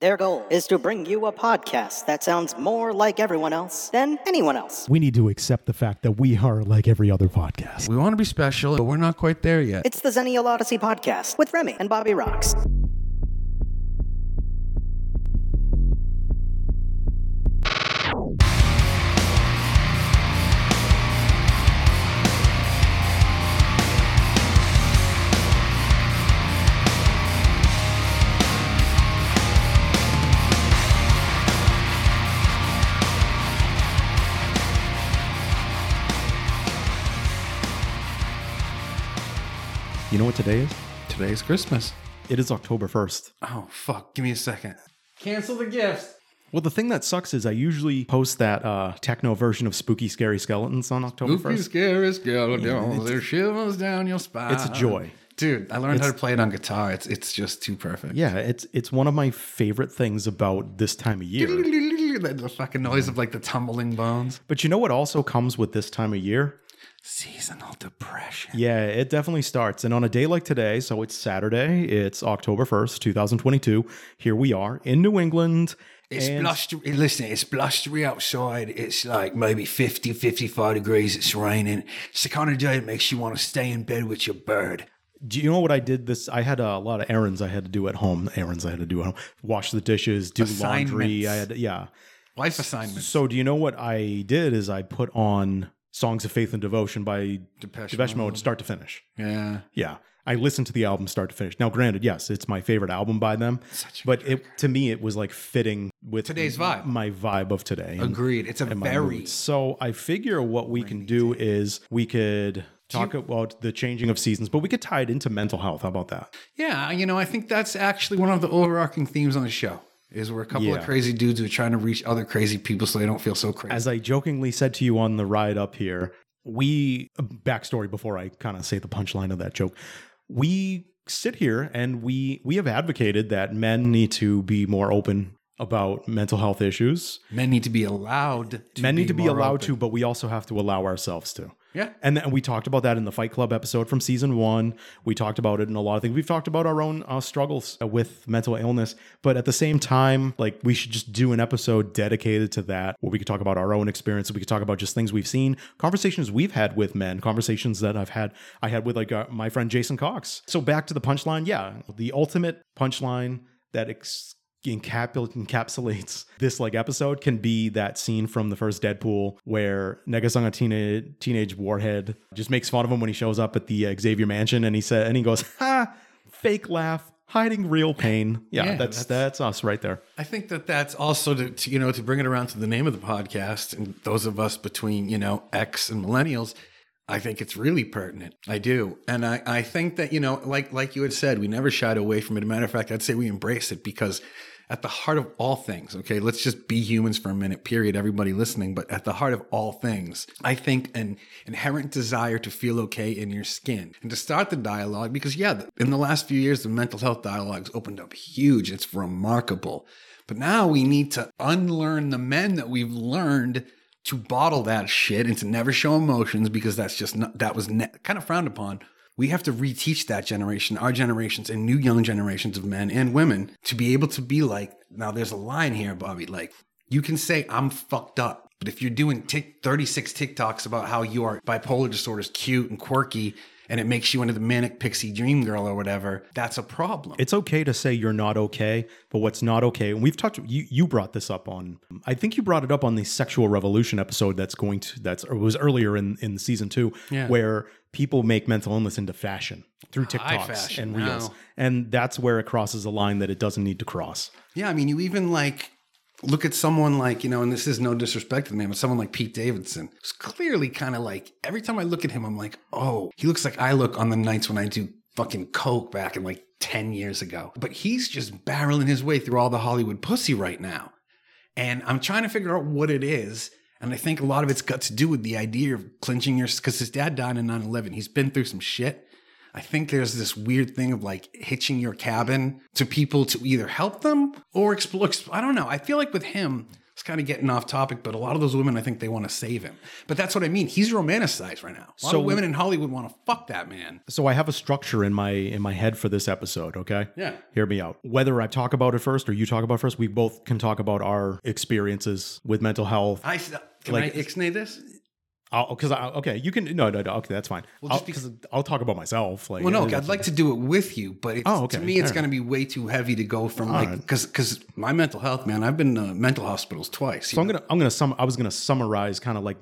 Their goal is to bring you a podcast that sounds more like everyone else than anyone else. We need to accept the fact that we are like every other podcast. We want to be special, but we're not quite there yet. It's the Xennial Odyssey podcast with Remy and Bobby Rox. You know what today is? Today is Christmas. It is October 1st. Oh, fuck. Give me a second. Cancel the gifts. Well, the thing that sucks is I usually post that techno version of Spooky Scary Skeletons on October 1st. Spooky Scary Skeletons, there shivers down your spine. It's a joy. Dude, I learned how to play it on guitar. It's just too perfect. Yeah, it's one of my favorite things about this time of year. The fucking noise of like the tumbling bones. But you know what also comes with this time of year? Seasonal depression. Yeah, it definitely starts. And on a day like today, so it's Saturday, it's October 1st, 2022. Here we are in New England. It's blustery. Listen, it's blustery outside. It's like maybe 50, 55 degrees. It's raining. It's the kind of day that makes you want to stay in bed with your bird. Do you know what I did this? I had a lot of errands I had to do at home. Wash the dishes, do laundry. Life assignments. So do you know what I did is I put on Songs of Faith and Devotion by Depeche Mode, start to finish. Yeah. Yeah. I listened to the album start to finish. Now, granted, yes, it's my favorite album by them, but to me, it was like fitting with today's vibe, my vibe of today. Agreed. It's a very... So I figure what we can do is we could talk about the changing of seasons, but we could tie it into mental health. How about that? Yeah. You know, I think that's actually one of the overarching themes on the show. Is we're a couple of crazy dudes who are trying to reach other crazy people so they don't feel so crazy. As I jokingly said to you on the ride up here, backstory before I kind of say the punchline of that joke, we sit here and we have advocated that men need to be more open about mental health issues. Men need to be allowed to. Men need to be allowed to, but we also have to allow ourselves to. Yeah. And then we talked about that in the Fight Club episode from season 1. We talked about it in a lot of things. We've talked about our own struggles with mental illness. But at the same time, like we should just do an episode dedicated to that where we could talk about our own experience. We could talk about just things we've seen, conversations we've had with men, conversations that I had with like my friend Jason Cox. So back to the punchline. Yeah. The ultimate punchline that encapsulates this like episode can be that scene from the first Deadpool where Negasonic Teenage Warhead just makes fun of him when he shows up at the Xavier mansion and he goes, ha, fake laugh, hiding real pain. Yeah, that's us right there. I think that's also to bring it around to the name of the podcast and those of us between, X and millennials, I think it's really pertinent. I do. And I think that, like you had said, we never shied away from it. As a matter of fact, I'd say we embrace it because at the heart of all things, okay, let's just be humans for a minute, period, everybody listening. But at the heart of all things, I think an inherent desire to feel okay in your skin and to start the dialogue because, in the last few years, the mental health dialogue's opened up huge. It's remarkable. But now we need to unlearn the men that we've learned to bottle that shit and to never show emotions because that's just kind of frowned upon. We have to reteach that generation, our generations and new young generations of men and women to be able to be like, now there's a line here, Bobby, like you can say I'm fucked up. But if you're doing 36 TikToks about how your bipolar disorder is cute and quirky and it makes you into the manic pixie dream girl or whatever, that's a problem. It's okay to say you're not okay, but what's not okay, and we've talked, you brought this up on, I think you brought it up on the Sexual Revolution episode that was earlier in season 2, where people make mental illness into fashion through TikToks and reels. Wow. And that's where it crosses a line that it doesn't need to cross. Yeah, I mean, you even like... Look at someone like, and this is no disrespect to the man, but someone like Pete Davidson, who's clearly kind of like, every time I look at him, I'm like, oh, he looks like I look on the nights when I do fucking coke back in like 10 years ago. But he's just barreling his way through all the Hollywood pussy right now. And I'm trying to figure out what it is. And I think a lot of it's got to do with the idea of clinching because his dad died in 9/11. He's been through some shit. I think there's this weird thing of like hitching your cabin to people to either help them or explore. I don't know. I feel like with him, It's kind of getting off topic, but a lot of those women, I think they want to save him. But that's what I mean. He's romanticized right now. A lot of women in Hollywood want to fuck that man. So I have a structure in my head for this episode, okay? Yeah. Hear me out. Whether I talk about it first or you talk about it first, we both can talk about our experiences with mental health. Can I ixnay this? Okay, that's fine. Well, I'll talk about myself. I'd like to do it with you, but to me, it's going to be way too heavy to go from because my mental health, man, I've been to mental hospitals twice. So I was going to summarize kind of like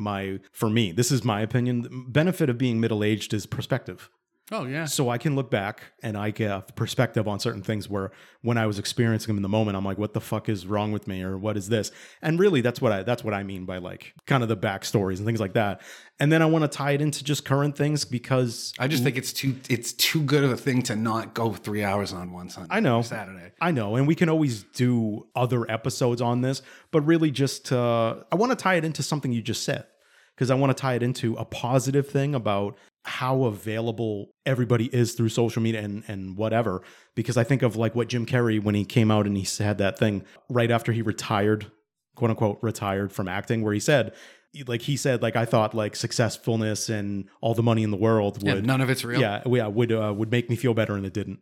this is my opinion. The benefit of being middle-aged is perspective. Oh, yeah. So I can look back and I get perspective on certain things where when I was experiencing them in the moment, I'm like, what the fuck is wrong with me? Or what is this? And really, that's what I mean by like kind of the backstories and things like that. And then I want to tie it into just current things because I just think it's too good of a thing to not go 3 hours on one Sunday. I know. Saturday. I know. And we can always do other episodes on this, but really just I want to tie it into something you just said because I want to tie it into a positive thing about how available everybody is through social media and whatever, because I think of like what Jim Carrey, when he came out and he had that thing right after he retired, quote unquote, retired from acting, where he said, I thought like successfulness and all the money in the world would, and none of it's real. Yeah, would make me feel better, and it didn't.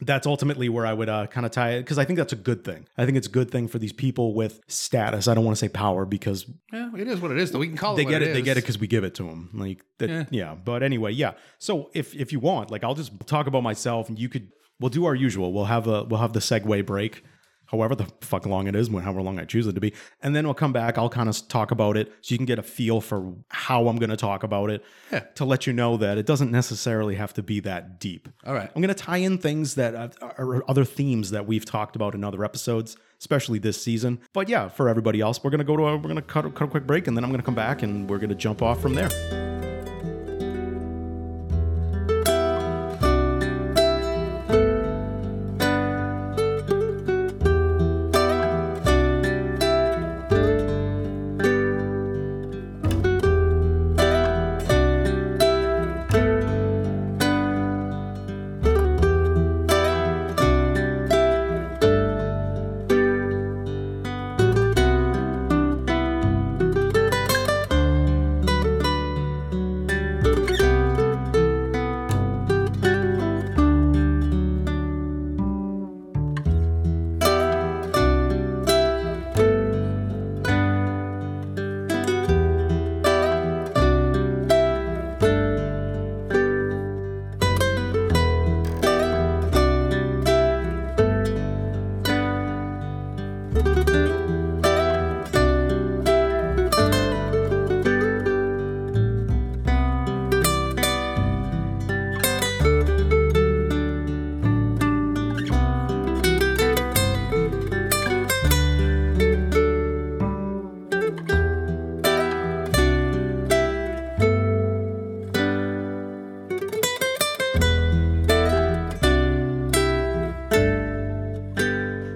That's ultimately where I would kind of tie it, because I think that's a good thing. I think it's a good thing for these people with status. I don't want to say power because... Yeah, it is what it is, though. We can call it what it is. They get it because we give it to them. But anyway, yeah. So if you want, like, I'll just talk about myself and we'll do our usual. We'll have the segue break, however the fuck long it is, however long I choose it to be. And then we'll come back. I'll kind of talk about it so you can get a feel for how I'm going to talk about it to let you know that it doesn't necessarily have to be that deep. All right. I'm going to tie in things that are other themes that we've talked about in other episodes, especially this season. But yeah, for everybody else, we're going to cut a quick break, and then I'm going to come back and we're going to jump off from there.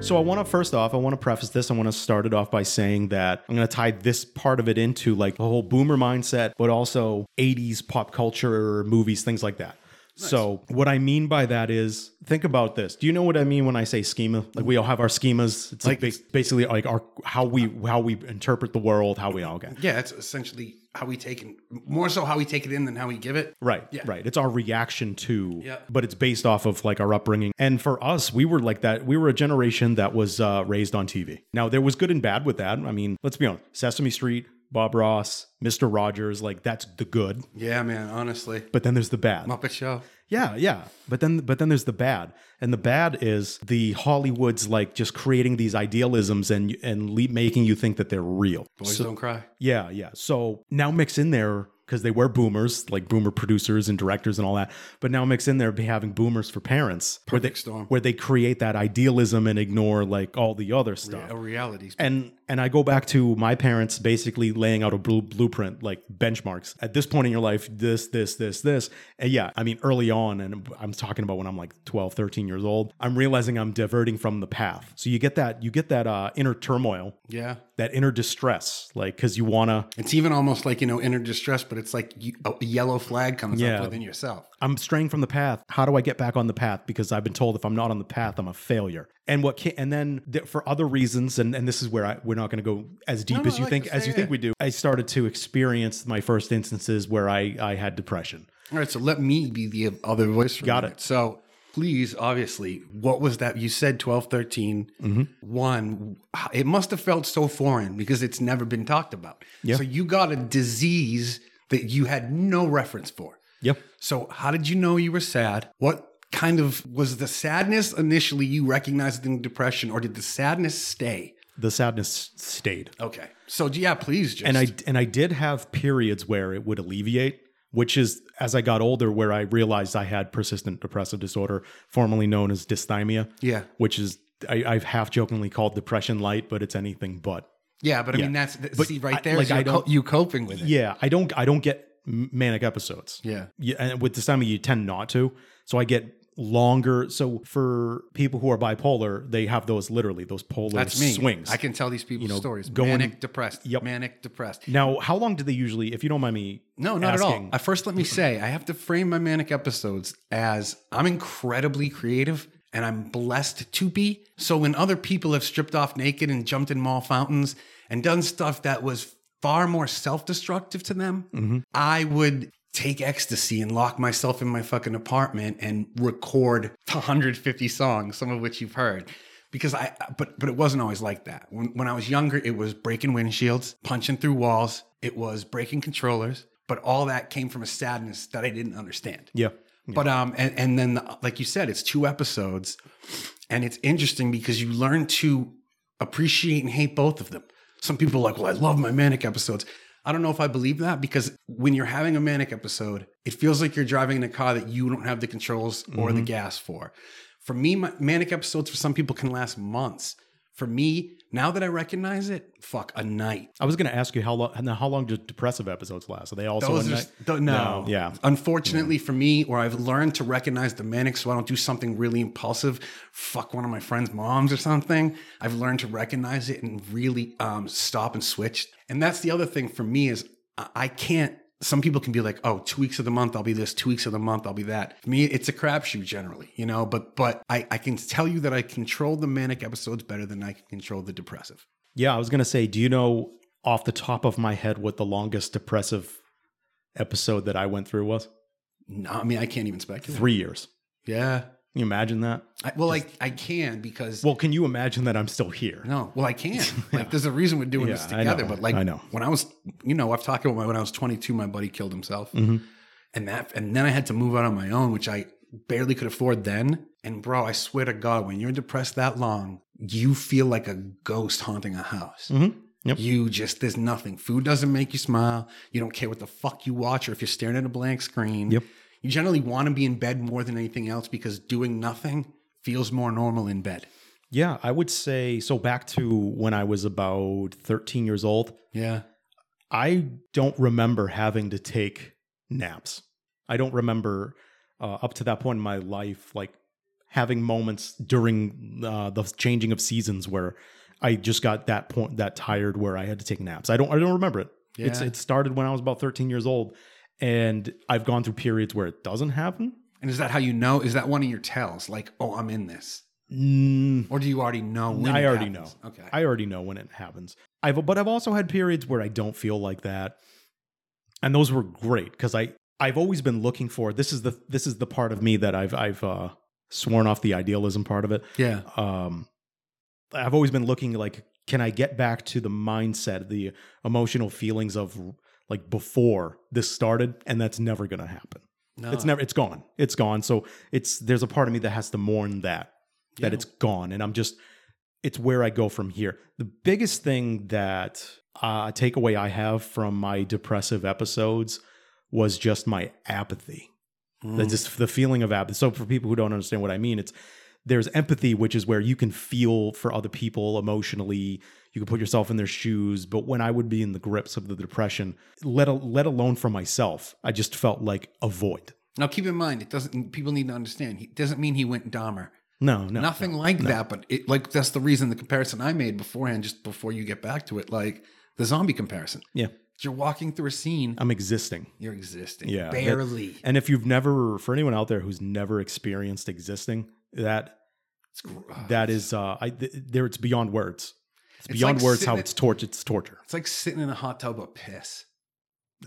So I want to preface this. I want to start it off by saying that I'm going to tie this part of it into like the whole boomer mindset, but also 80s pop culture, movies, things like that. Nice. So what I mean by that is, think about this. Do you know what I mean when I say schema? Like we all have our schemas. It's like basically like our how we interpret the world, how we all get. Yeah, it's essentially how we take it, more so how we take it in than how we give it. Right, yeah. Right. It's our reaction to, but it's based off of like our upbringing. And for us, we were like that. We were a generation that was raised on TV. Now, there was good and bad with that. I mean, let's be honest. Sesame Street, Bob Ross, Mr. Rogers, like that's the good. Yeah, man, honestly. But then there's the bad. Muppet Show. Yeah, yeah. But then there's the bad. And the bad is the Hollywood's like just creating these idealisms and making you think that they're real. Boys Don't Cry. Yeah, yeah. So now mix in there, because they were boomers, like boomer producers and directors and all that. But now mix in there be having boomers for parents, where they create that idealism and ignore like all the other stuff. Realities. And I go back to my parents basically laying out a blueprint, like benchmarks. At this point in your life, this. And yeah, I mean, early on, and I'm talking about when I'm like 12, 13 years old, I'm realizing I'm diverting from the path. So you get that inner turmoil. Yeah. that inner distress, like, because you want to. It's even almost like, inner distress, but it's like a yellow flag comes up within yourself. I'm straying from the path. How do I get back on the path? Because I've been told if I'm not on the path, I'm a failure. And for other reasons, and this is where we're not going to go as deep as you think we do. I started to experience my first instances where I had depression. All right, so let me be the other voice. Got it. So. Please, obviously, what was that? You said 12, 13, mm-hmm. One. It must have felt so foreign because it's never been talked about. Yep. So you got a disease that you had no reference for. Yep. So how did you know you were sad? What kind of was the sadness initially you recognized in depression, or did the sadness stay? The sadness stayed. Okay. So yeah, please just. And I did have periods where it would alleviate, which is as I got older where I realized I had persistent depressive disorder, formerly known as dysthymia. Yeah. Which is, I've half jokingly called depression light, but it's anything but. Yeah, but I mean, you coping with it. Yeah, I don't get manic episodes. Yeah. And with dysthymia, you tend not to. So I get longer. So for people who are bipolar, they have those polar swings. I can tell these people's stories. Manic, depressed. Yep. Manic, depressed. Now, how long do they usually, if you don't mind me asking, at all. First, let me say, I have to frame my manic episodes as I'm incredibly creative and I'm blessed to be. So when other people have stripped off naked and jumped in mall fountains and done stuff that was far more self-destructive to them, mm-hmm. I would take ecstasy and lock myself in my fucking apartment and record 150 songs, some of which you've heard. Because but it wasn't always like that. When I was younger, it was breaking windshields, punching through walls. It was breaking controllers, but all that came from a sadness that I didn't understand. Yeah. But, and then like you said, it's 2 episodes, and it's interesting because you learn to appreciate and hate both of them. Some people are like, well, I love my manic episodes. I don't know if I believe that, because when you're having a manic episode, it feels like you're driving in a car that you don't have the controls or mm-hmm. the gas for. For me, manic episodes for some people can last months. For me, now that I recognize it, fuck, a night. I was going to ask you how long do depressive episodes last? Are they also a night? No. Yeah. Unfortunately for me, where I've learned to recognize the manic so I don't do something really impulsive, fuck one of my friend's moms or something. I've learned to recognize it and really stop and switch. And that's the other thing for me is I can't. Some people can be like, oh, 2 weeks of the month, I'll be this, 2 weeks of the month, I'll be that. For me, it's a crapshoot generally, but I can tell you that I control the manic episodes better than I can control the depressive. Yeah, I was going to say, do you know off the top of my head what the longest depressive episode that I went through was? No, I mean, I can't even speculate. 3 years. Yeah. Can you imagine that? I can because... Well, can you imagine that I'm still here? No. Well, I can. Yeah. There's a reason we're doing this together. I know. When I was, I've talked about when I was 22, my buddy killed himself. Mm-hmm. And then I had to move out on my own, which I barely could afford then. And bro, I swear to God, when you're depressed that long, you feel like a ghost haunting a house. Mm-hmm. Yep. You just, there's nothing. Food doesn't make you smile. You don't care what the fuck you watch or if you're staring at a blank screen. Yep. You generally want to be in bed more than anything else because doing nothing feels more normal in bed. Yeah, I would say, so back to when I was about 13 years old. Yeah. I don't remember having to take naps. I don't remember up to that point in my life, like having moments during the changing of seasons where I just got that tired where I had to take naps. I don't remember it. Yeah. It started when I was about 13 years old. And I've gone through periods where it doesn't happen. And is that how you know? Is that one of your tells? Like, oh, I'm in this? Or do you already know when it happens? I already know. Okay. I already know when it happens. But I've also had periods where I don't feel like that. And those were great because I've always been looking for, this is the part of me that I've sworn off the idealism part of it. Yeah. I've always been looking like, can I get back to the mindset, the emotional feelings of like before this started, and that's never going to happen. No. It's gone. So there's a part of me that has to mourn that it's gone. And it's where I go from here. The biggest thing that takeaway I have from my depressive episodes was just my apathy. That's just the feeling of apathy. So for people who don't understand what I mean, there's empathy, which is where you can feel for other people emotionally. You can put yourself in their shoes. But when I would be in the grips of the depression, let alone for myself, I just felt like a void. Now, keep in mind, people need to understand. It doesn't mean he went Dahmer. Nothing like that. But it, like, that's the reason the comparison I made beforehand, just before you get back to it, like the zombie comparison. Yeah. You're walking through a scene. I'm existing. You're existing. Yeah. Barely. And if you've never, for anyone out there who's never experienced existing, it's beyond words. It's torture. It's like sitting in a hot tub of piss.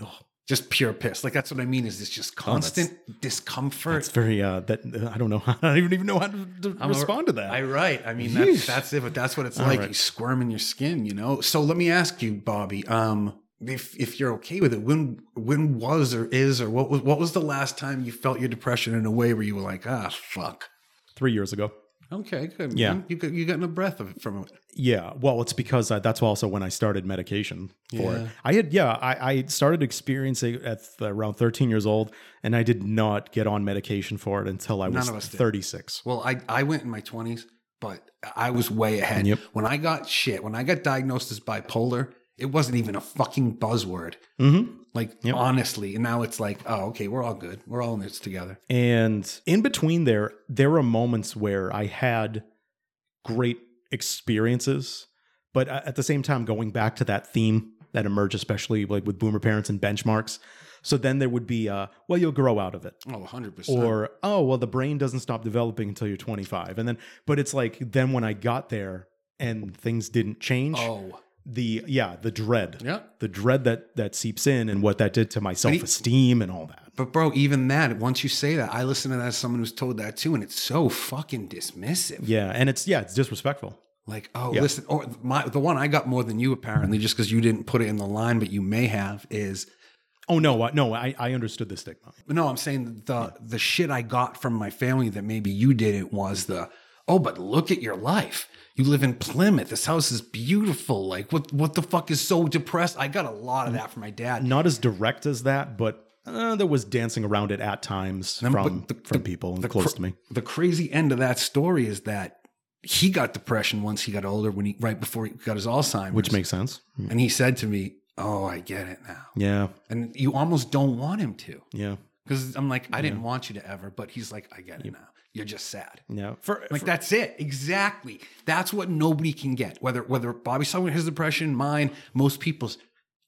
Oh, just pure piss. Like, that's what I mean, is it's just constant discomfort. It's very, I don't know. I don't even know how to respond to that. I mean, that's it, but that's what it's like. Right. You squirm in your skin, you know? So let me ask you, Bobby, if you're okay with it, when was or is, or what was the last time you felt your depression in a way where you were like, ah, fuck? 3 years ago. Okay, good. Yeah. You got no breath of it from it. Yeah. Well, it's because that's also when I started medication for it. I started experiencing it at around 13 years old, and I did not get on medication for it until I was 36. Well, I went in my 20s, but I was way ahead. Yep. When I got diagnosed as bipolar, it wasn't even a fucking buzzword. Mm-hmm. Like, honestly. And now it's like, oh, okay, we're all good. We're all in this together. And in between there were moments where I had great experiences, but at the same time, going back to that theme that emerged, especially like with boomer parents and benchmarks. So then there would be, well, you'll grow out of it. Oh, 100%. Or, oh, well, the brain doesn't stop developing until you're 25. And then, but it's like, then when I got there and things didn't change. Oh, the dread. Yeah. The dread that seeps in, and what that did to my self-esteem and all that. But bro, even that, once you say that, I listen to that as someone who's told that too, and it's so fucking dismissive. Yeah, and it's disrespectful. Like, oh, yeah. Listen, or the one I got more than you apparently, just because you didn't put it in the line, but you may have, is... Oh, no, I understood the stigma. No, I'm saying the shit I got from my family that maybe you didn't was the, oh, but look at your life. You live in Plymouth. This house is beautiful. Like, what the fuck is so depressed? I got a lot of that from my dad. Not as direct as that, but there was dancing around it at times from people close to me. The crazy end of that story is that he got depression once he got older, right before he got his Alzheimer's. Which makes sense. And he said to me, oh, I get it now. Yeah. And you almost don't want him to. Yeah. Because I'm like, I didn't want you to ever, but he's like, I get it now. You're just sad. No, that's it. Exactly. That's what nobody can get. Whether Bobby someone has depression, mine, most people's,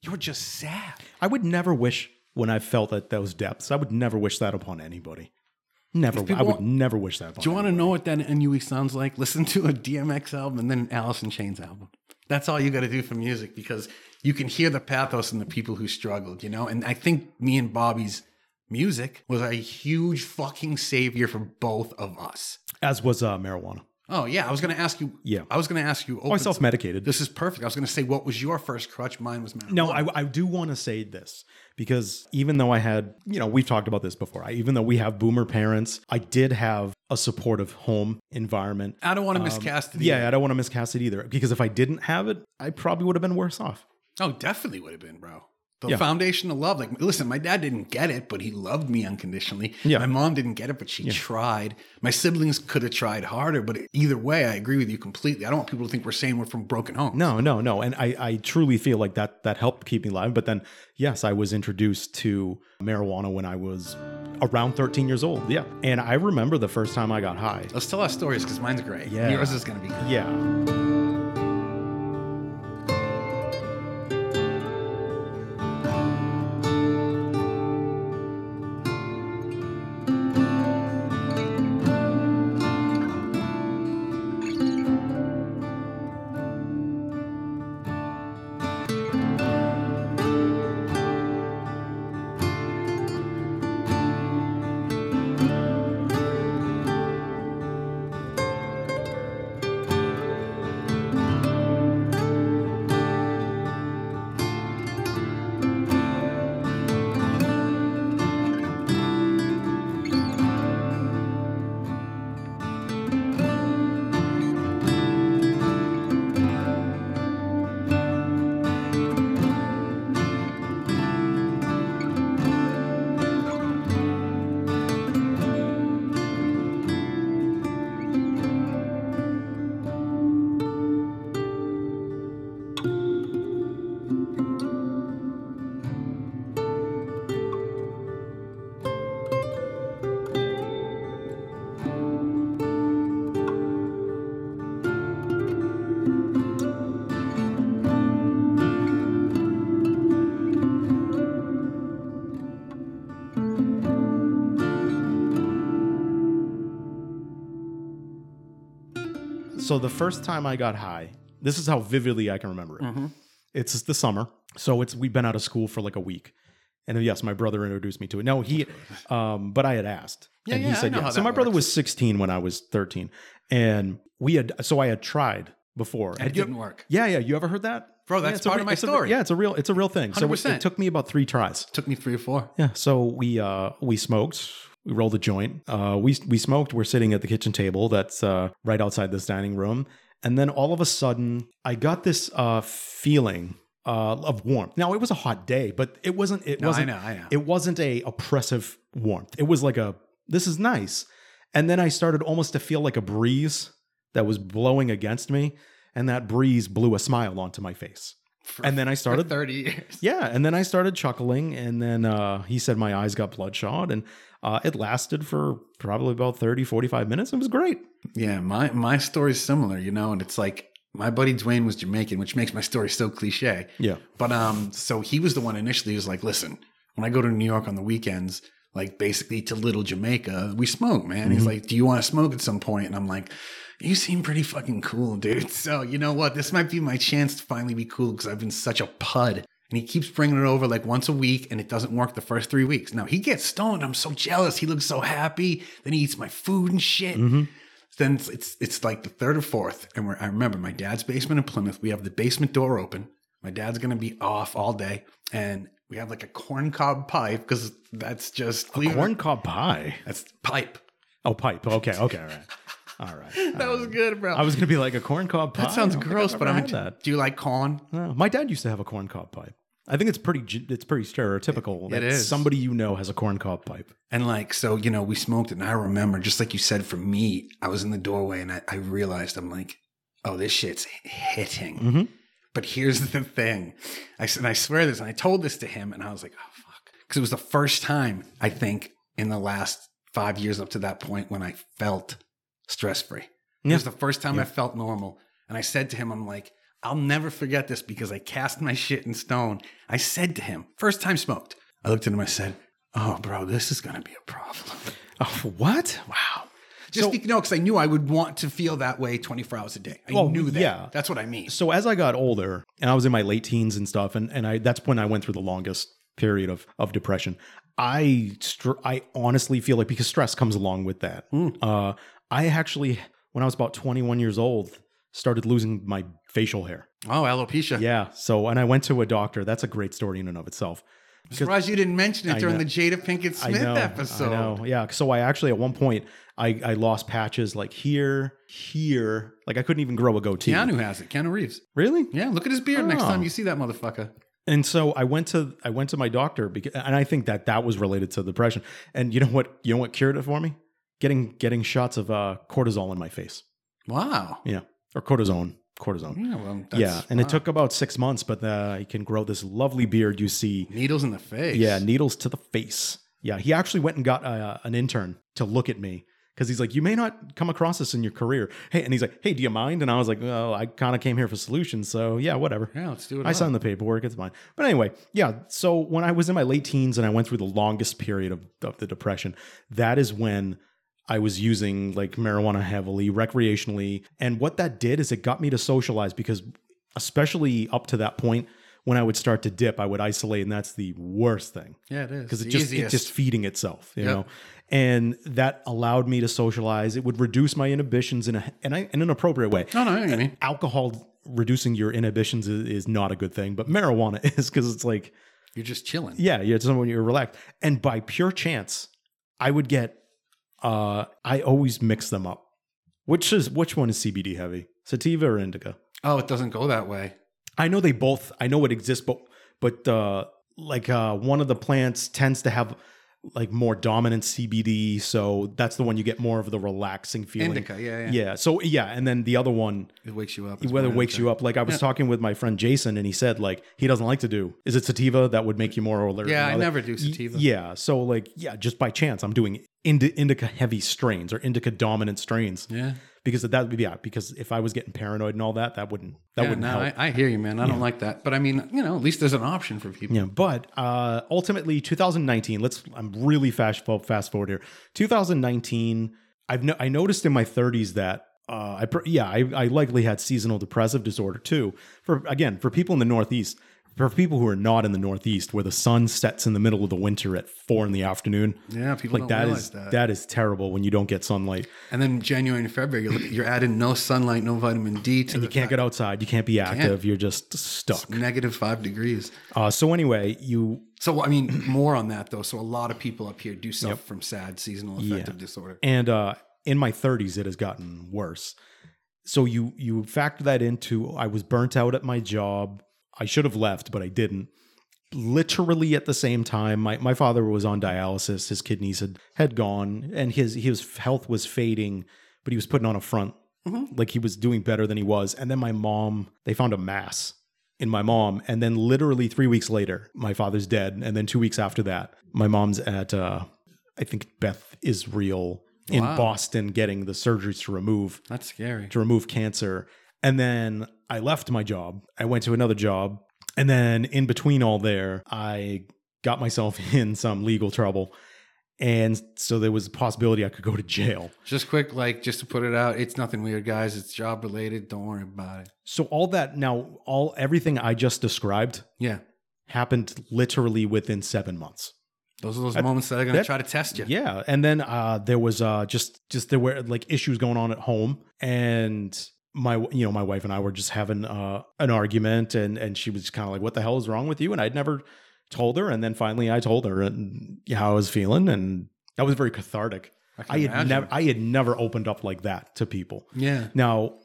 you're just sad. I would never wish, when I felt at those depths, I would never wish that upon anybody. Never. I would never wish that upon anybody. Do you want to know what that NUE sounds like? Listen to a DMX album and then an Alice in Chains album. That's all you got to do for music, because you can hear the pathos in the people who struggled, you know? And I think me and Bobby's music was a huge fucking savior for both of us. As was marijuana. Oh, yeah. I was going to ask you. Yeah. I was going to ask you. I self-medicated. This is perfect. I was going to say, what was your first crutch? Mine was marijuana. No, I do want to say this, because even though I had, we've talked about this before. Even though we have boomer parents, I did have a supportive home environment. I don't want to miscast it either. Yeah, I don't want to miscast it either, because if I didn't have it, I probably would have been worse off. Oh, definitely would have been, bro. The foundational love. Like, listen, my dad didn't get it, but he loved me unconditionally. Yeah. My mom didn't get it, but she tried. My siblings could have tried harder, but either way, I agree with you completely. I don't want people to think we're saying we're from broken homes. No. And I truly feel like that helped keep me alive. But then, yes, I was introduced to marijuana when I was around 13 years old. Yeah. And I remember the first time I got high. Let's tell our stories, because mine's great. Yeah. Yours is going to be good. Yeah. So the first time I got high, this is how vividly I can remember it. Mm-hmm. It's the summer. So we've been out of school for like a week. And then, yes, my brother introduced me to it. No, he, but I had asked. Yeah, and he said, yeah. So my brother was 16 when I was 13. And I had tried before. And it didn't work. Yeah, yeah. You ever heard that? Bro, that's part of my story. Yeah, it's a real thing. 100%. So it took me about 3 tries. Took me 3 or 4. Yeah. So we smoked. We rolled a joint. We smoked. We're sitting at the kitchen table that's right outside this dining room. And then all of a sudden, I got this feeling of warmth. Now, it was a hot day, but it wasn't a oppressive warmth. It was like this is nice. And then I started almost to feel like a breeze that was blowing against me. And that breeze blew a smile onto my face. For 30 years. Yeah. And then I started chuckling. And then he said my eyes got bloodshot. And it lasted for probably about 30, 45 minutes. It was great. Yeah. My story's similar, you know, and it's like my buddy Dwayne was Jamaican, which makes my story so cliche. Yeah. But so he was the one initially who's like, listen, when I go to New York on the weekends, like basically to Little Jamaica, we smoke, man. Mm-hmm. He's like, do you want to smoke at some point? And I'm like, you seem pretty fucking cool, dude. So you know what? This might be my chance to finally be cool because I've been such a pud. And he keeps bringing it over like once a week and it doesn't work the first 3 weeks. Now he gets stoned. I'm so jealous. He looks so happy. Then he eats my food and shit. Mm-hmm. Then it's like the 3rd or 4th. And I remember my dad's basement in Plymouth. We have the basement door open. My dad's going to be off all day. And we have like a corncob pipe because that's just... A corncob pie? That's pipe. Oh, pipe. Okay, all right. All right. That was good, bro. I was going to be like a corncob pie. That sounds gross, but do you like corn? No. My dad used to have a corncob pipe. I think it's pretty stereotypical that somebody you know has a corncob pipe. And like, so, you know, we smoked it. And I remember, just like you said, for me, I was in the doorway and I realized, I'm like, oh, this shit's hitting. Mm-hmm. But here's the thing. I said, and I swear this, and I told this to him, and I was like, oh, fuck. Because it was the first time, I think, in the last 5 years up to that point when I felt stress-free. Yeah. It was the first time I felt normal. And I said to him, I'm like, I'll never forget this because I cast my shit in stone. I said to him, first time smoked. I looked at him, I said, oh, bro, this is going to be a problem. Oh, what? Wow. Because I knew I would want to feel that way 24 hours a day. I knew that. Yeah. That's what I mean. So as I got older and I was in my late teens and stuff, and that's when I went through the longest period of depression. I honestly feel like, because stress comes along with that. I actually, when I was about 21 years old, started losing my facial hair. Oh, alopecia. Yeah. So, and I went to a doctor. That's a great story in and of itself. I'm surprised you didn't mention it during the Jada Pinkett Smith episode. I know. Yeah. So I actually, at one point, I lost patches like here. Like I couldn't even grow a goatee. Keanu has it. Keanu Reeves. Really? Yeah. Look at his beard next time you see that motherfucker. And so I went to my doctor, because, and I think that was related to depression. And you know what cured it for me? Getting shots of cortisol in my face. Wow. Yeah. Or cortisone. Yeah, well, it took about 6 months, but he can grow this lovely beard you see. Needles in the face. Yeah, needles to the face. Yeah, he actually went and got an intern to look at me because he's like, you may not come across this in your career. Hey, and he's like, hey, do you mind? And I was like, well, I kind of came here for solutions, so yeah, whatever. Yeah, let's do it. I signed the paperwork, it's mine. But anyway, yeah, so when I was in my late teens and I went through the longest period of the depression, that is when I was using like marijuana heavily, recreationally. And what that did is it got me to socialize, because especially up to that point when I would start to dip, I would isolate. And that's the worst thing. Yeah, it is. Because it's just feeding itself, you know, and that allowed me to socialize. It would reduce my inhibitions in an appropriate way. No, I know what you mean. Alcohol reducing your inhibitions is not a good thing, but marijuana is, because it's like. You're just chilling. Yeah. You're relaxed. And by pure chance, I would get. I always mix them up. Which one is CBD heavy? Sativa or indica? Oh, it doesn't go that way. I know they both. I know it exists, but one of the plants tends to have like more dominant CBD, so that's the one you get more of the relaxing feeling. Indica, yeah. So yeah, and then the other one, it wakes you up. Whether it wakes you up, like I was talking with my friend Jason, and he said like he doesn't like to do. Is it sativa that would make you more alert? Yeah, I never do sativa. Yeah, so like just by chance, I'm doing indica heavy strains or indica dominant strains. Yeah, because that would be because if I was getting paranoid and all that, that wouldn't help. I hear you, man. I don't like that, but I mean, you know, at least there's an option for people. Yeah, but ultimately, 2019. I'm really fast forward here. 2019. I noticed in my 30s that I likely had seasonal depressive disorder too. For people in the Northeast, for people who are not in the Northeast, where the sun sets in the middle of the winter at 4 p.m. Yeah, people like don't that realize is that. That is terrible when you don't get sunlight. And then January and February, you're adding no sunlight, no vitamin D. And you can't get outside. You can't be active. You're just stuck. It's -5 degrees. So, I mean, more on that, though. So a lot of people up here do suffer from SAD, seasonal affective disorder. And in my 30s, it has gotten worse. So you factor that into, I was burnt out at my job. I should have left, but I didn't. Literally at the same time, my father was on dialysis. His kidneys had gone, and his health was fading, but he was putting on a front. Mm-hmm. Like, he was doing better than he was. And then my mom, they found a mass in my mom. And then literally 3 weeks later, my father's dead. And then 2 weeks after that, my mom's at, I think, Beth Israel in Boston getting the surgeries to remove. That's scary. To remove cancer. And then I left my job. I went to another job. And then in between all there, I got myself in some legal trouble. And so there was a possibility I could go to jail. Just quick, just to put it out, it's nothing weird, guys. It's job related. Don't worry about it. So all that now, everything I just described happened literally within 7 months. Those are those moments that are going to try to test you. Yeah. And then there was there were issues going on at home, and my wife and I were just having an argument, and she was kind of like, "What the hell is wrong with you?" And I'd never told her, and then finally I told her and how I was feeling, and that was very cathartic. I had never opened up like that to people. Yeah. Now,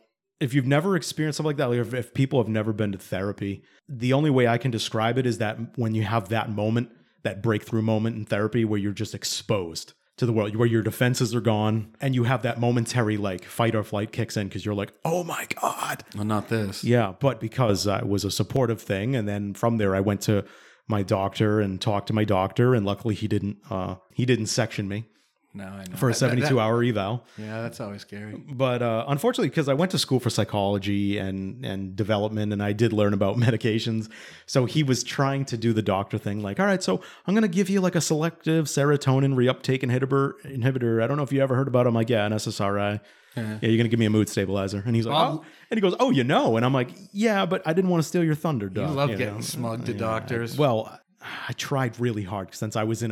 if you've never experienced something like that, if people have never been to therapy, the only way I can describe it is that when you have that moment, that breakthrough moment in therapy, where you're just exposed to the world, where your defenses are gone, and you have that momentary fight or flight kicks in, because you're like, "Oh my God." Well, not this. Yeah, but because it was a supportive thing, and then from there I went to my doctor and talked to my doctor, and luckily he didn't section me. No, I know. For a 72-hour eval. Yeah, that's always scary. But unfortunately, because I went to school for psychology and development, and I did learn about medications. So he was trying to do the doctor thing, all right, so I'm going to give you a selective serotonin reuptake inhibitor. I don't know if you ever heard about it. I'm like, yeah, an SSRI. Yeah, you're going to give me a mood stabilizer. And he's like, and he goes, "Oh, you know." And I'm like, yeah, but I didn't want to steal your thunder, Doc. You love getting smugged to doctors. Well, I tried really hard since I was in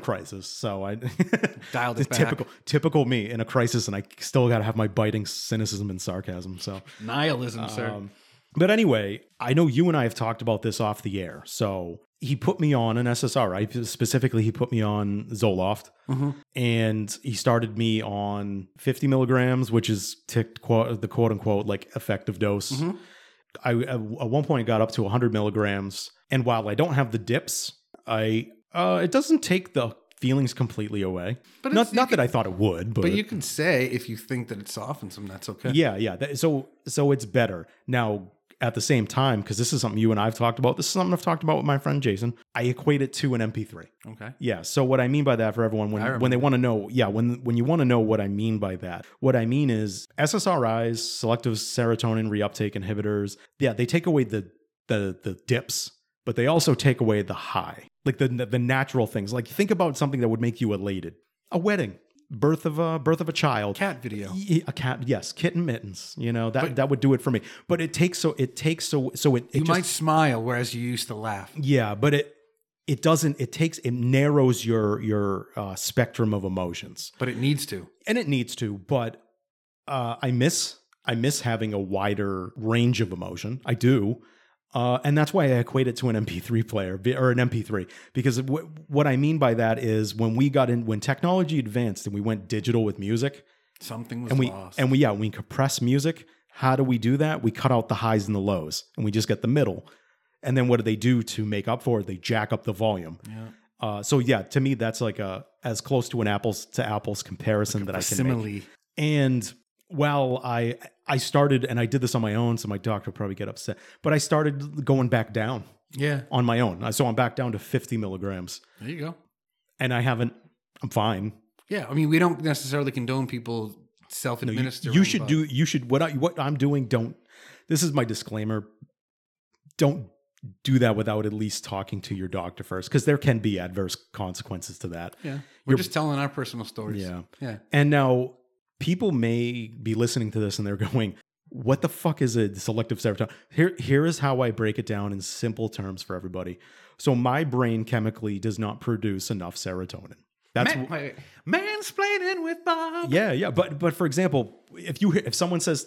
a crisis, so I dialed it back. Typical me in a crisis, and I still got to have my biting cynicism and sarcasm. So nihilism, sir. But anyway, I know you and I have talked about this off the air. So he put me on an SSRI. Specifically, he put me on Zoloft, and he started me on 50 milligrams, which is the quote unquote effective dose. Mm-hmm. I at one point got up to 100 milligrams. And while I don't have the dips, it doesn't take the feelings completely away. But not that I thought it would. But you can say if you think that it softens them, that's okay. Yeah. So it's better. Now, at the same time, because this is something you and I have talked about, this is something I've talked about with my friend Jason, I equate it to an MP3. Okay. Yeah. So what I mean by that for everyone, when they want to know, when you want to know what I mean by that, what I mean is SSRIs, selective serotonin reuptake inhibitors, they take away the dips. But they also take away the high, the natural things. Think about something that would make you elated: a wedding, birth of a child, cat video, a cat. Yes, Kitten Mittens. That would do it for me. But it might smile whereas you used to laugh. Yeah, but it doesn't. It narrows your spectrum of emotions. But it needs to, But I miss having a wider range of emotion. I do. And that's why I equate it to an MP3 player or an MP3, because what I mean by that is when technology advanced and we went digital with music, something was lost. And we compress music. How do we do that? We cut out the highs and the lows, and we just get the middle. And then what do they do to make up for it? They jack up the volume. Yeah. To me, that's as close to an apples to apples comparison that I can make. And while I started, and I did this on my own, so my doctor will probably get upset, but I started going back down on my own. So I'm back down to 50 milligrams. There you go. And I'm fine. Yeah. I mean, we don't necessarily condone people self-administering. No, what I'm doing, this is my disclaimer. Don't do that without at least talking to your doctor first, because there can be adverse consequences to that. Yeah. We're just telling our personal stories. Yeah. And now people may be listening to this and they're going, what the fuck is a selective serotonin? Here is how I break it down in simple terms for everybody. So my brain chemically does not produce enough serotonin. That's mansplaining with Bob. Yeah. But for example, if someone says,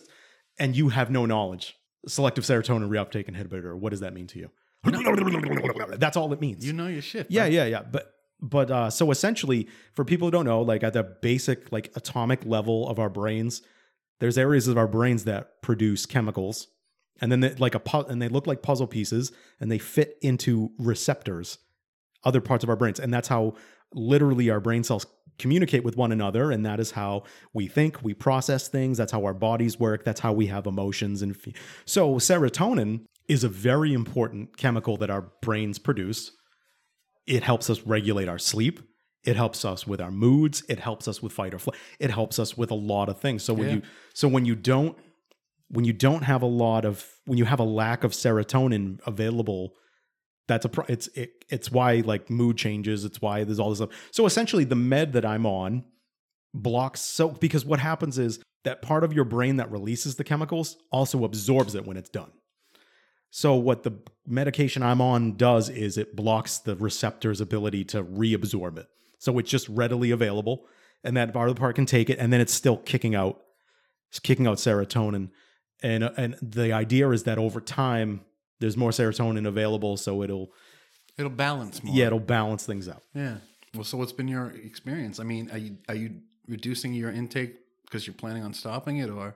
and you have no knowledge, selective serotonin reuptake inhibitor, what does that mean to you? No. That's all it means. You know your shit. Bro. Yeah. But so essentially, for people who don't know, like at the basic, like atomic level of our brains, there's areas of our brains that produce chemicals, and then they look like puzzle pieces, and they fit into receptors, other parts of our brains, and that's how literally our brain cells communicate with one another, and that is how we think, we process things, that's how our bodies work, that's how we have emotions, and so serotonin is a very important chemical that our brains produce. It helps us regulate our sleep. It helps us with our moods. It helps us with fight or flight. It helps us with a lot of things. So when you have a lack of serotonin available, that's a it's why like mood changes. It's why there's all this stuff. So essentially, the med that I'm on blocks. So because what happens is that part of your brain that releases the chemicals also absorbs it when it's done. So what the medication I'm on does is it blocks the receptor's ability to reabsorb it. So it's just readily available, and that part of the part can take it, and then it's still kicking out serotonin. And the idea is that over time, there's more serotonin available, so it'll balance more. Yeah, it'll balance things out. Yeah. Well, so what's been your experience? I mean, are you reducing your intake because you're planning on stopping it, or?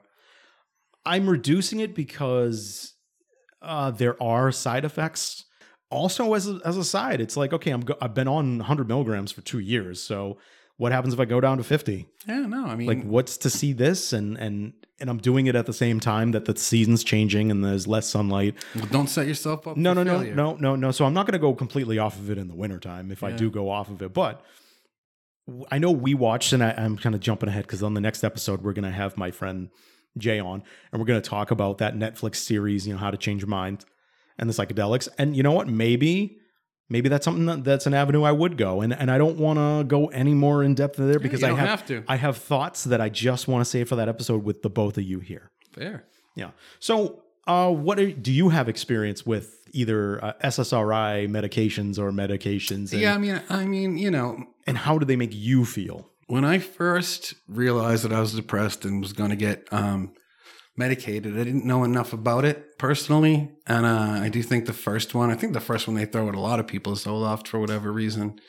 I'm reducing it because there are side effects. Also, as a side, it's like, okay, I've been on 100 milligrams for 2 years. So what happens if I go down to 50? Yeah, no, I mean, like, what's to see this? And I'm doing it at the same time that the season's changing and there's less sunlight. Well, don't set yourself up. No. So I'm not going to go completely off of it in the wintertime if I do go off of it. But I know we watched, and I'm kind of jumping ahead because on the next episode, we're going to have my friend Jay on, and we're going to talk about that Netflix series, you know, How to Change Your Mind and the psychedelics. And you know what? Maybe that's something that's an avenue I would go. And I don't want to go any more in depth there because I have thoughts that I just want to save for that episode with the both of you here. Fair. Yeah. So do you have experience with either SSRI medications or medications? And, yeah. I mean, you know, and how do they make you feel? When I first realized that I was depressed and was going to get medicated, I didn't know enough about it personally. And I do think the first one they throw at a lot of people is Zoloft for whatever reason.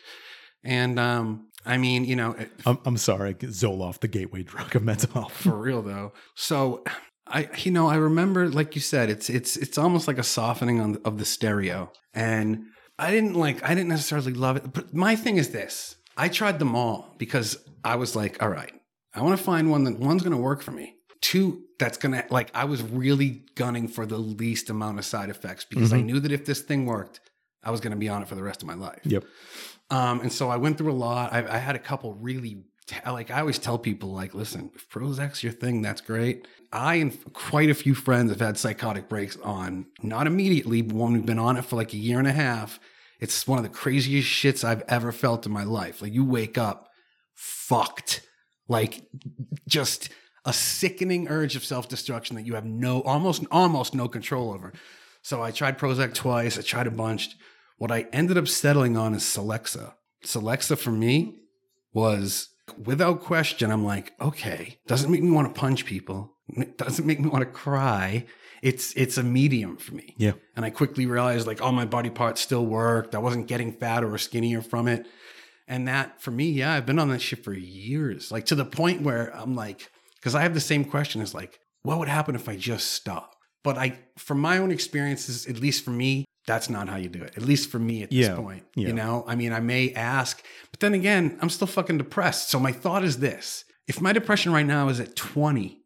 And I mean, you know. I'm sorry, Zoloft, the gateway drug of mental health. For real, though. So, I remember, like you said, it's almost like a softening of the stereo. And I didn't necessarily love it. But my thing is this. I tried them all because I was like, all right, I want to find one that one's going to work for me. Two, that's going to like, I was really gunning for the least amount of side effects because I knew that if this thing worked, I was going to be on it for the rest of my life. Yep. And so I went through a lot. I had a couple really like, I always tell people like, listen, if Prozac's your thing, that's great. I and quite a few friends have had psychotic breaks on, not immediately, but one who've been on it for like a year and a half. It's one of the craziest shits I've ever felt in my life. Like you wake up fucked, like just a sickening urge of self-destruction that you have almost no control over. So I tried Prozac twice. I tried a bunch. What I ended up settling on is Celexa. Celexa for me was without question. I'm like, okay, doesn't make me want to punch people. It doesn't make me want to cry. It's a medium for me. Yeah. And I quickly realized like all my body parts still worked. I wasn't getting fatter or skinnier from it. And that for me, yeah, I've been on that shit for years. Like to the point where I'm like, because I have the same question as like, what would happen if I just stopped? But from my own experiences, at least for me, that's not how you do it. At least for me at this point, you know, I mean, I may ask, but then again, I'm still fucking depressed. So my thought is this, if my depression right now is at 20%,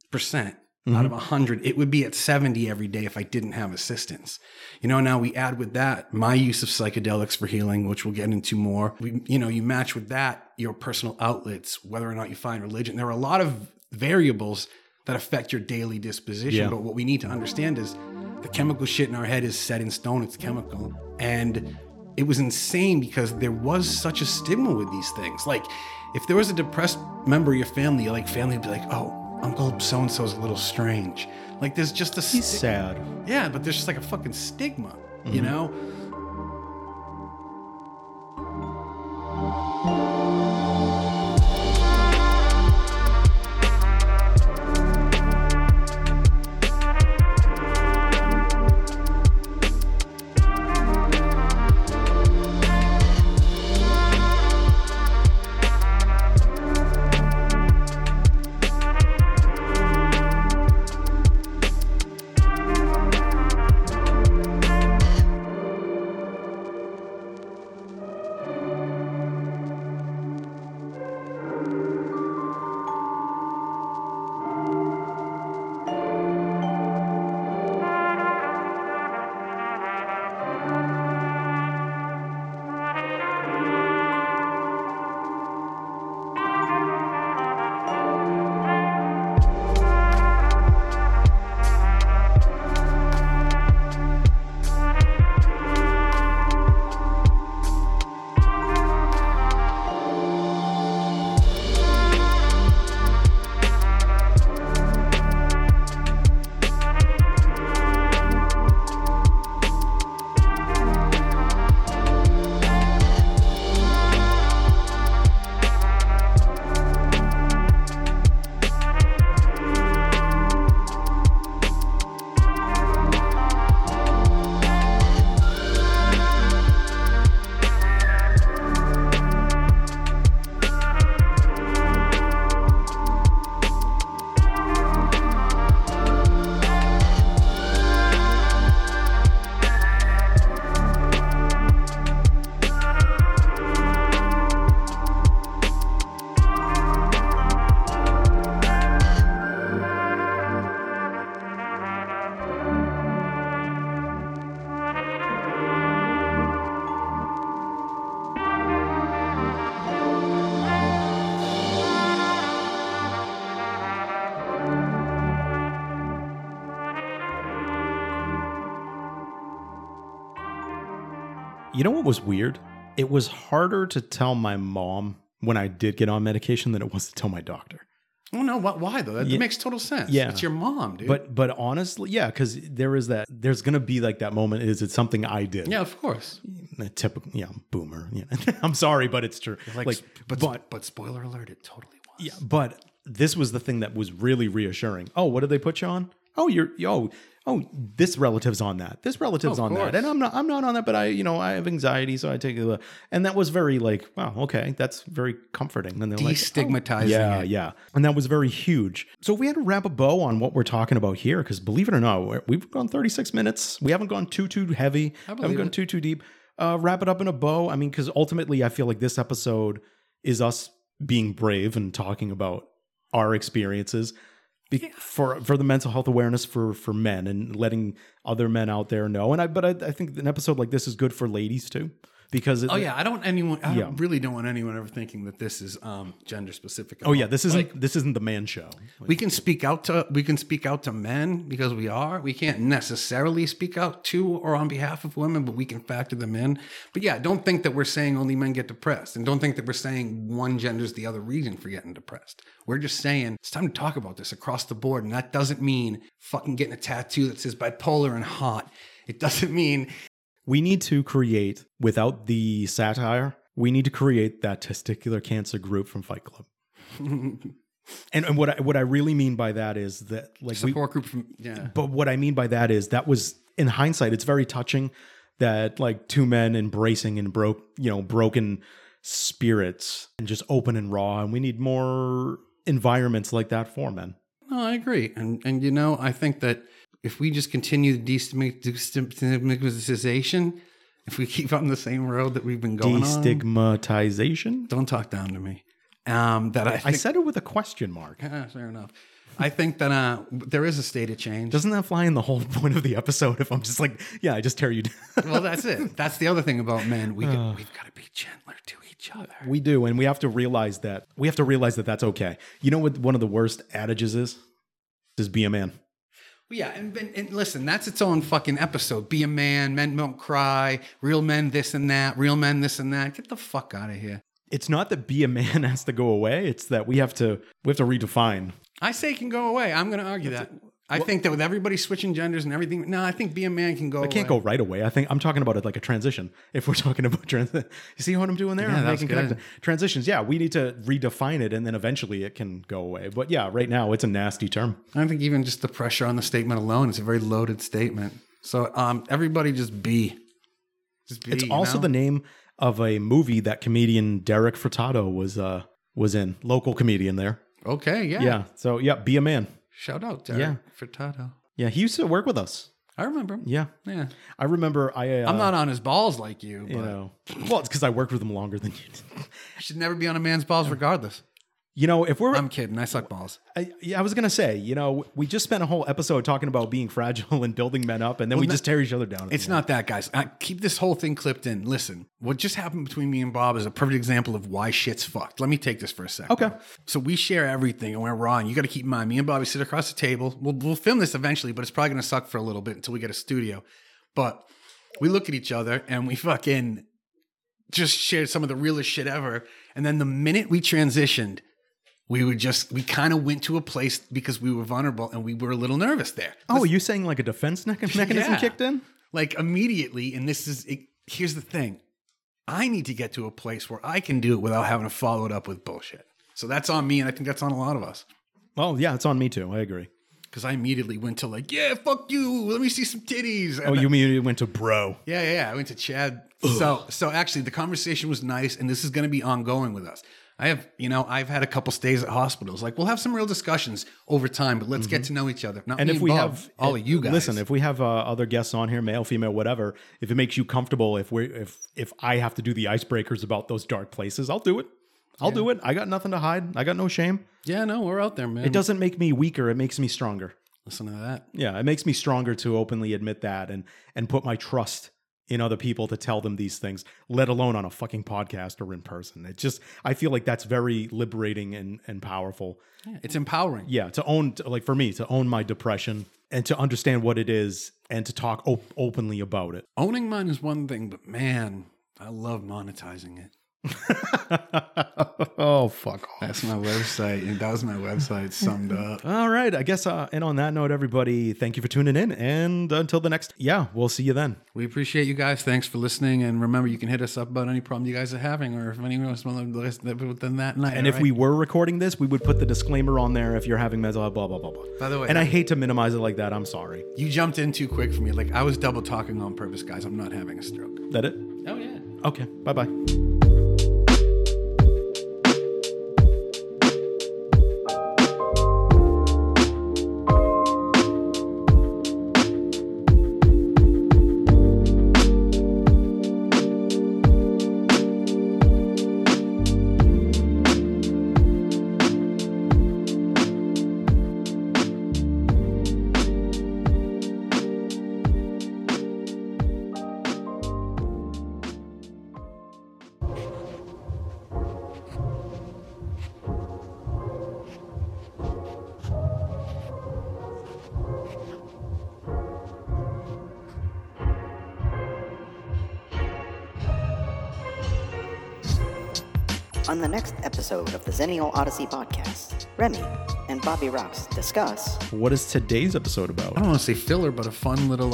out of 100, it would be at 70 every day if I didn't have assistance. You know, now we add with that my use of psychedelics for healing, which we'll get into more. You know, you match with that your personal outlets, whether or not you find religion. There are a lot of variables that affect your daily disposition. Yeah. But what we need to understand is the chemical shit in our head is set in stone. It's chemical. And it was insane because there was such a stigma with these things. Like, if there was a depressed member of your family, your like family would be like, oh, Uncle so-and-so's a little strange. Like, there's just a stigma. He's sad. Yeah, but there's just like a fucking stigma, mm-hmm. you know? You know what was weird? It was harder to tell my mom when I did get on medication than it was to tell my doctor. Oh, no. Why, though? That makes total sense. Yeah. It's your mom, dude. But honestly, yeah, because there's going to be like that moment, is it something I did? Yeah, of course. A typical, yeah, boomer. Yeah. I'm sorry, but it's true. Like, but spoiler alert, it totally was. Yeah, but this was the thing that was really reassuring. Oh, what did they put you on? Oh, this relative's on that. This relative's on that. And I'm not on that, but I have anxiety, so I take it. And that was very like, wow, okay, that's very comforting. And they're destigmatizing it. Yeah. And that was very huge. So we had to wrap a bow on what we're talking about here, because believe it or not, we've gone 36 minutes. We haven't gone too heavy. I haven't gone too deep. Wrap it up in a bow. I mean, because ultimately I feel like this episode is us being brave and talking about our experiences. For the mental health awareness for men, and letting other men out there know, but I think an episode like this is good for ladies too, because really don't want anyone ever thinking that this is gender specific. This isn't the man show. We can speak out to men because we are. We can't necessarily speak out to or on behalf of women, but we can factor them in. But yeah, don't think that we're saying only men get depressed, and don't think that we're saying one gender is the other reason for getting depressed. We're just saying it's time to talk about this across the board, and that doesn't mean fucking getting a tattoo that says bipolar and hot. It doesn't mean... We need to create, without the satire, we need to create that testicular cancer group from Fight Club. And what I really mean by that is that... like support group from... Yeah. But what I mean by that is that was, in hindsight, it's very touching that like two men embracing and broken spirits and just open and raw, and we need more... environments like that for men. No, I agree, and I think that if we just continue the destigmatization, if we keep on the same road that we've been going on, don't talk down to me. I said it with a question mark. Fair enough. I think that there is a state of change. Doesn't that fly in the whole point of the episode? If I'm just like, yeah, I just tear you down. Well, that's it. That's the other thing about men. We've got to be gentler to each other. We do, and we have to realize that. We have to realize that that's okay. You know what one of the worst adages is? Just be a man. Well, yeah, and listen, that's its own fucking episode. Be a man, men don't cry, real men this and that, real men this and that. Get the fuck out of here. It's not that be a man has to go away. It's that we have to redefine. I say it can go away. I'm going to argue that. I think that with everybody switching genders and everything, no, I think be a man can go away. It can't go right away. I think I'm talking about it like a transition. If we're talking about transition, you see what I'm doing there? Yeah, I'm making connections. Transitions. Yeah, we need to redefine it, and then eventually it can go away. But yeah, right now it's a nasty term. I think even just the pressure on the statement alone is a very loaded statement. So everybody just be. Just be. It's also the name of a movie that comedian Derek Furtado was in. Local comedian there. Okay. Yeah. Yeah. So yeah, be a man. Shout out, Derek Furtado. Yeah, he used to work with us. I remember him. Yeah. Yeah. I remember I'm not on his balls like you. But... You know. Well, it's because I worked with him longer than you did. You should never be on a man's balls regardless. You know, if we're... I'm kidding. I suck balls. I was going to say, you know, we just spent a whole episode talking about being fragile and building men up, and then we just tear each other down. It's not that, guys. Keep this whole thing clipped in. Listen, what just happened between me and Bob is a perfect example of why shit's fucked. Let me take this for a second. Okay. So we share everything, and we're raw, and you got to keep in mind, me and Bobby sit across the table. We'll film this eventually, but it's probably going to suck for a little bit until we get a studio. But we look at each other, and we fucking just shared some of the realest shit ever. And then the minute we transitioned... We kind of went to a place because we were vulnerable and we were a little nervous there. Oh, are you saying like a defense mechanism kicked in? Like immediately. And this is, here's the thing. I need to get to a place where I can do it without having to follow it up with bullshit. So that's on me. And I think that's on a lot of us. Well, yeah, it's on me too. I agree. Because I immediately went to like, yeah, fuck you. Let me see some titties. And you immediately went to bro. Yeah. I went to Chad. Ugh. So actually the conversation was nice. And this is going to be ongoing with us. I've had a couple stays at hospitals. Like, we'll have some real discussions over time, but let's get to know each other. If we have other guests on here, male, female, whatever, if it makes you comfortable, if I have to do the icebreakers about those dark places, I'll do it. I'll do it. I got nothing to hide. I got no shame. Yeah, no, we're out there, man. It doesn't make me weaker. It makes me stronger. Listen to that. Yeah, it makes me stronger to openly admit that and put my trust in other people to tell them these things, let alone on a fucking podcast or in person. It just, I feel like that's very liberating and powerful. Yeah, it's empowering. Yeah. For me, to own my depression and to understand what it is and to talk openly about it. Owning mine is one thing, but man, I love monetizing it. Oh, fuck off. That's my website. That was my website summed up. All right. I guess, and on that note, everybody, thank you for tuning in. And until the next, we'll see you then. We appreciate you guys. Thanks for listening. And remember, you can hit us up about any problem you guys are having or if anyone wants to listen then that night. And if we were recording this, we would put the disclaimer on there if you're having mental health, blah, blah, blah, blah. By the way. And I hate to minimize it like that. I'm sorry. You jumped in too quick for me. Like, I was double talking on purpose, guys. I'm not having a stroke. That it? Oh, yeah. Okay. Bye-bye. On the next episode of the Xennial Odyssey podcast, Remy and Bobby Rox discuss... What is today's episode about? I don't want to say filler, but a fun little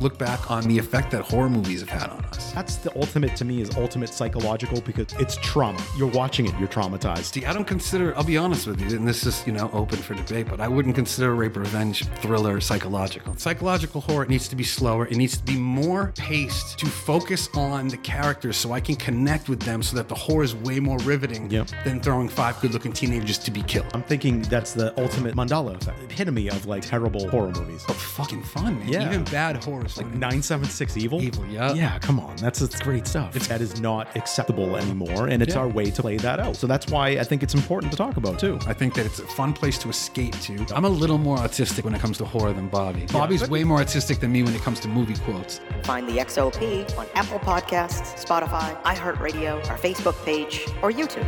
look back on the effect that horror movies have had on us. That's the ultimate, to me, is ultimate psychological because it's trauma. You're watching it, you're traumatized. See, I don't consider, I'll be honest with you, and this is, open for debate, but I wouldn't consider rape or revenge thriller psychological. Psychological horror, it needs to be slower. It needs to be more paced to focus on the characters so I can connect with them so that the horror is way more riveting than throwing 5 good-looking teenagers to be killed. I'm thinking that's the ultimate mandala effect, epitome of like terrible horror movies. But fucking fun, man. Yeah. Even bad horror is like 976 Evil. Evil, yeah. Yeah, come on, that's great stuff. That is not acceptable anymore, and it's our way to play that out. So that's why I think it's important to talk about too. I think that it's a fun place to escape to. I'm a little more autistic when it comes to horror than Bobby. Bobby's way more autistic than me when it comes to movie quotes. Find the XOP on Apple Podcasts, Spotify, iHeartRadio, our Facebook page, or YouTube.